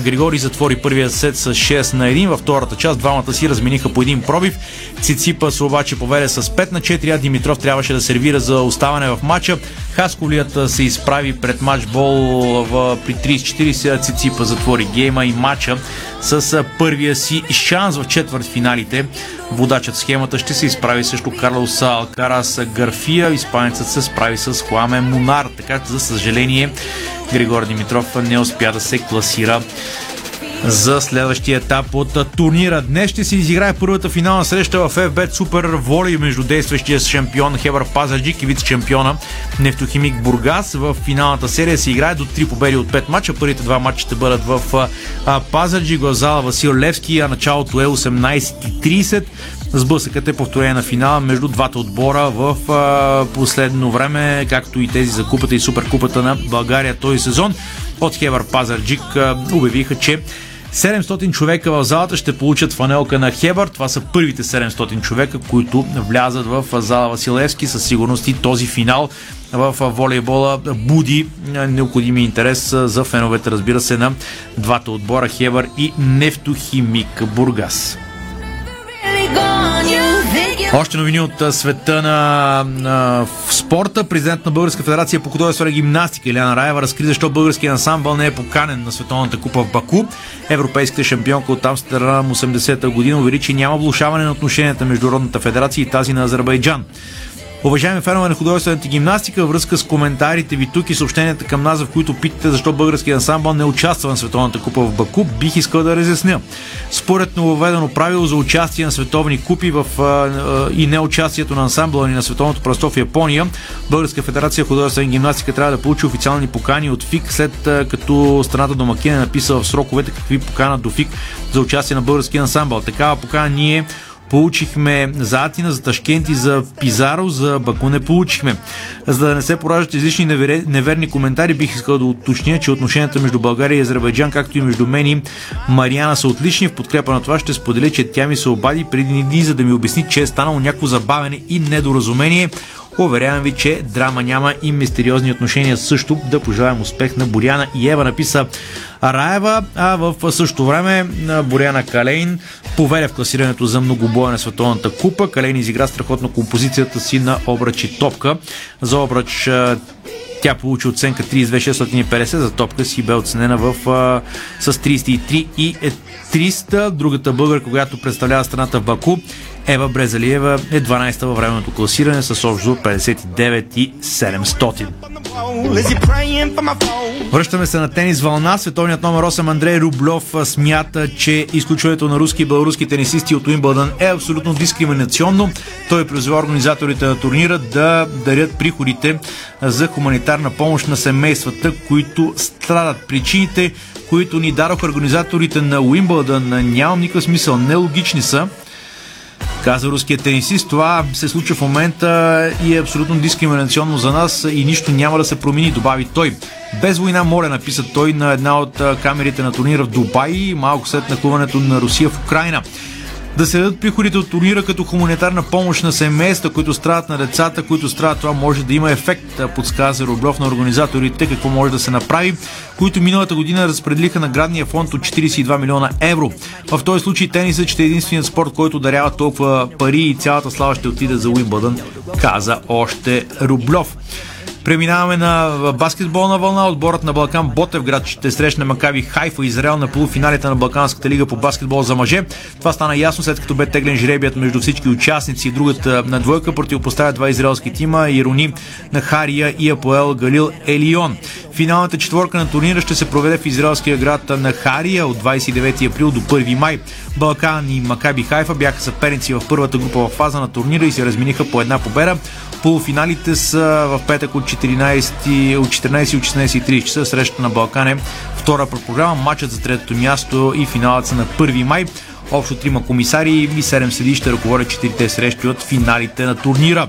Григор и затвори първия сет с шест на едно. Във втората част двамата си размениха по един пробив. Циципас обаче поведе с пет на четири, а Димитров Димитров трябваше да сервира за оставане в матча. Хасковлията се изправи пред матчбол в, при трийсет и четири. Циципа затвори гейма и матча с първия си шанс в четвъртфиналите. Водачът в схемата ще се изправи срещу Карлос Алкарас Гарфия. Испанецът се справи с Хуаме Монар. Така че, за съжаление, Григор Димитров не успя да се класира за следващия етап от турнира. Днес ще се изиграе първата финална среща в Fbet Супер Воли между действащия шампион Хебър Пазарджик и вице-шампиона Нефтохимик Бургас. В финалната серия се играе до три победи от пет матча. Първите два матча ще бъдат в Пазарджик, в зала Васил Левски, а началото е осемнайсет и трийсет. Сблъсъкът е повторение на финала между двата отбора в последно време, както и тези за купата и суперкупата на България този сезон. От Хебър Пазарджик обявиха, че седемстотин човека в залата ще получат фанелка на Хебър. Това са първите седемстотин човека, които влязат в зала Василевски. Със сигурност и този финал в волейбола буди необходимия интерес за феновете, разбира се, на двата отбора Хебър и Нефтохимик Бургас. Още новини от света на, на в спорта. Президент на Българска федерация по художествена гимнастика Илиана Раева разкри защо българският ансамбъл не е поканен на Световната купа в Баку. Европейската шампионка от Амстердам осемдесета година увери, че няма влошаване на отношенията между родната федерация и тази на Азербайджан. Уважаеми фенове на художествената гимнастика, във връзка с коментарите ви тук и съобщенията към нас, в които питате защо българският ансамбъл не участва на Световната купа в Баку, бих искал да разясня. Според нововведено правило за участие на световни купи в, а, и неучастието на ансамбъла ни на Световното първенство в Япония, Българска федерация художествена гимнастика трябва да получи официални покани от ФИК, след а, като страната домакин е написала в сроковете какви покана до ФИК за участие на българския ансамбъл. Такава покана ние получихме за Атина, за Ташкент и за Пизаро, за Баку не получихме. За да не се пораждат излишни неверни коментари, бих искал да уточня, че отношенията между България и Азербайджан, както и между мен и Мариана, са отлични. В подкрепа на това ще споделя, че тя ми се обади преди ни дни, за да ми обясни, че е станало някакво забавене и недоразумение. Уверявам ви, че драма няма и мистериозни отношения също. Да пожелаем успех на Боряна и Ева, написа Раева, а в същото време Боряна Калейн поведе в класирането за многобоя на Световната купа. Калейн изигра страхотно композицията си на обрач и топка. За обрач тя получи оценка трийсет и две хиляди шестстотин и петдесет, за топка си бе оценена в, а, с трийсет и три хиляди и триста. Другата българка, която представлява страната в Баку, Ева Брезалиева, е дванайсета във временното класиране с общо петдесет и девет хиляди и седемстотин. Връщаме се на тенис вълна. Световният номер осем Андрей Рублев смята, че изключването на руски и белоруски тенисисти от Уимбълдън е абсолютно дискриминационно. Той призова организаторите на турнира да дарят приходите за хуманитарна помощ на семействата, които страдат. Причините, които ни дароха организаторите на Уимбълдън, нямам никакъв смисъл, нелогични са, каза руският тенисист. Това се случва в момента и е абсолютно дискриминационно за нас и нищо няма да се промени, добави той. Без война, моля, написа той на една от камерите на турнира в Дубай, малко след нахлуването на Русия в Украйна. Да се дадат приходите от турнира като хуманитарна помощ на семейства, които страдат, на децата, които страдат, това може да има ефект, подсказа Рублев на организаторите какво може да се направи, които миналата година разпределиха наградния фонд от четирийсет и два милиона евро. В този случай тенисът ще е единственият спорт, който дарява толкова пари и цялата слава ще отиде за Уимбълдън, каза още Рублев. Преминаваме на баскетболна вълна. Отборът на Балкан Ботевград ще срещне Макаби Хайфа, Израел, на полуфиналите на Балканската лига по баскетбол за мъже. Това стана ясно, след като бе теглен жребият между всички участници. Другата на двойка противопоставя два израелски тима, Ирони Нахария и Апоел Галил Елион. Финалната четворка на турнира ще се проведе в израелския град Нахария от двайсет и девети април до първи май. Балкан и Макаби Хайфа бяха съперници в първата група в фаза на турнира и се разминиха по една победа. Полуфиналите са в петък от четиринайсет и шестнайсет и трийсет часа. Срещата на Балкан е втора по програма. Матчът за третото място и финалът са на първи май. Общо трима комисари и седем съдии ще ръководят четирите срещи от финалите на турнира.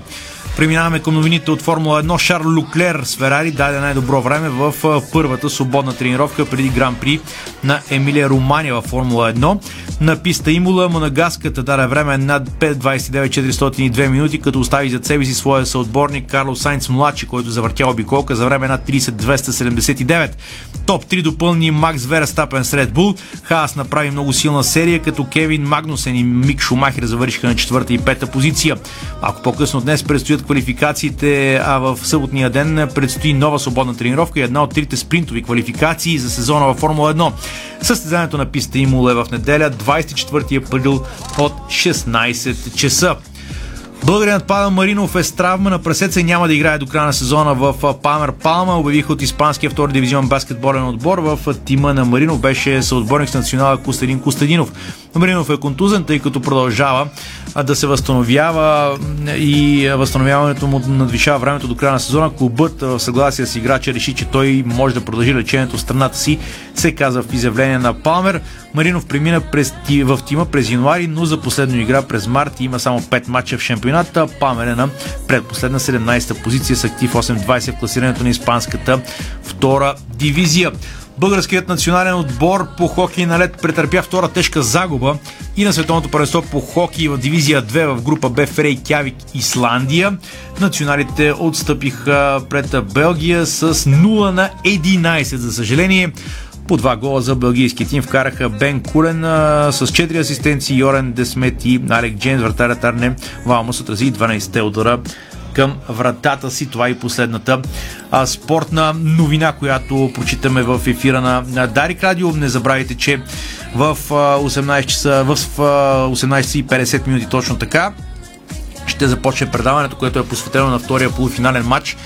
Преминаваме към новините от Формула едно. Шарл Люклер с Ферари даде най-добро време в първата свободна тренировка преди Гран-при на Емилия Румания във Формула едно. На писта Имола монагаската даде време на пет двайсет и девет четиристотин и две минути, като остави зад себе си своя съотборник Карлос Сайнц младши, който завъртя обиколка за време на трийсет двеста седемдесет и девет. Топ три допълни Макс Верстапен с Red Bull. Хаас направи много силна серия, като Кевин Магнусен и Мик Шумахер завършиха на четвърта и пета позиция. Ако по-късно днес предстоят квалификациите, а в съботния ден предстои нова свободна тренировка и една от трите спринтови квалификации за сезона във Формула едно. Състезанието на писта Имола е в неделя, двадесет и четвърти април от шестнадесет часа. Българинът Павел Маринов е с травма на пресеца и няма да играе до края на сезона в Палмер Палма. Обявиха от испанския втори дивизион баскетболен отбор. В тима на Маринов беше съотборник с национала Костадин Костадинов. Маринов е контузен, тъй като продължава да се възстановява и възстановяването му надвишава времето до края на сезона. Клубът в съгласие с играча реши, че той може да продължи лечението в страната си, се казва в изявление на Палмер. Маринов премина през, в тима през януари, но за последно игра през март и има само пет мача в шампионата. Палмер е на предпоследна седемнадесета позиция с актив осем двадесет в класирането на испанската втора дивизия. Българският национален отбор по хокей на лед претърпя втора тежка загуба и на световното първенство по хокей в дивизия две в група Б Фрейкявик Исландия. Националите отстъпиха пред Белгия с нула на единадесет. За съжаление, по два гола за белгийския тим вкараха Бен Кулен а, с четири асистенции, Йорен Десмет и Алек Джеймс. Вратарят Арне Валмос отрази дванадесетте удара към вратата си. Това е и последната а, спортна новина, която прочитаме в ефира на, на Дарик Радио. Не забравяйте, че в а, осемнадесет часа, в а, осемнадесет и петдесет минути точно така ще започне предаването, което е посветено на втория полуфинален матч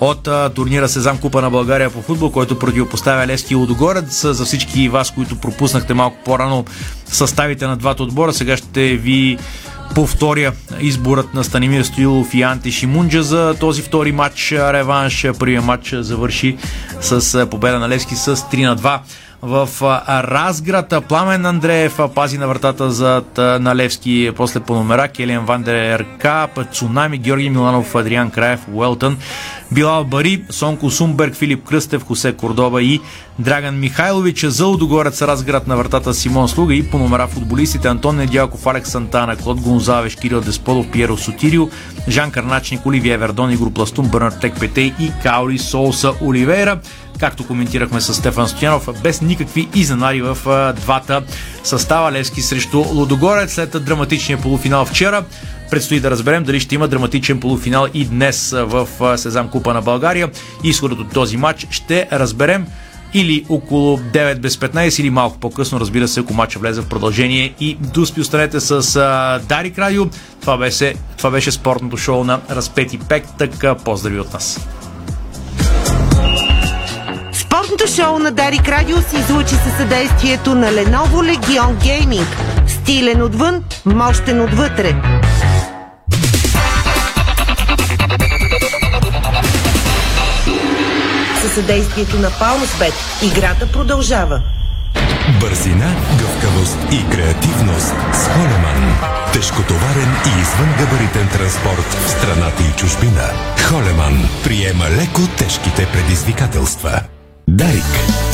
от турнира Сезам Купа на България по футбол, който противопоставя Левски и Лудогорец. За всички вас, които пропуснахте малко по-рано съставите на двата отбора, сега ще ви повторя изборът на Станимир Стоилов и Анте Шимунджа за този втори матч реванш. Първият матч завърши с победа на Левски с три на два. В Разград Пламен Андреев пази на вратата за на Левски, после по номера Келиан Вандерка, Цунами, Георги Миланов, Адриан Краев, Уелтън, Билал Бари, Сонко Сумберг, Филип Кръстев, Хосе Кордоба и Драган Михайлович. За Лудогорец Разград на вратата Симон Слуга и по номера футболистите Антон Недялков, Алекс Сантана, Клод Гонзавеш, Кирил Десподов, Пиеро Сотирио, Жан Карначник, Оливия Вердон, Игор Пластун, Бернард Текпетей и Каури Солса Оливейра. Както коментирахме с Стефан Стоянов, без никакви изненади в а, двата състава Левски срещу Лудогорец. След драматичния полуфинал вчера предстои да разберем дали ще има драматичен полуфинал и днес в а, Сезам Купа на България. Изходът от този матч ще разберем или около девет без петнадесет, или малко по-късно, разбира се, ако матча влезе в продължение и доспи. Останете с а, Дарик Радио. Това беше, това беше спортното шоу на Разпети Пек. Така, поздрави от нас. Спортното шоу на Дарик Радио се излучи със съдействието на Lenovo Legion Gaming. Стилен отвън, мощен отвътре. Със съдействието на Fbet играта продължава. Бързина, гъвкавост и креативност с Холеман. Тежкотоварен и извънгабаритен транспорт в страната и чужбина. Холеман приема леко тежките предизвикателства. Дарик.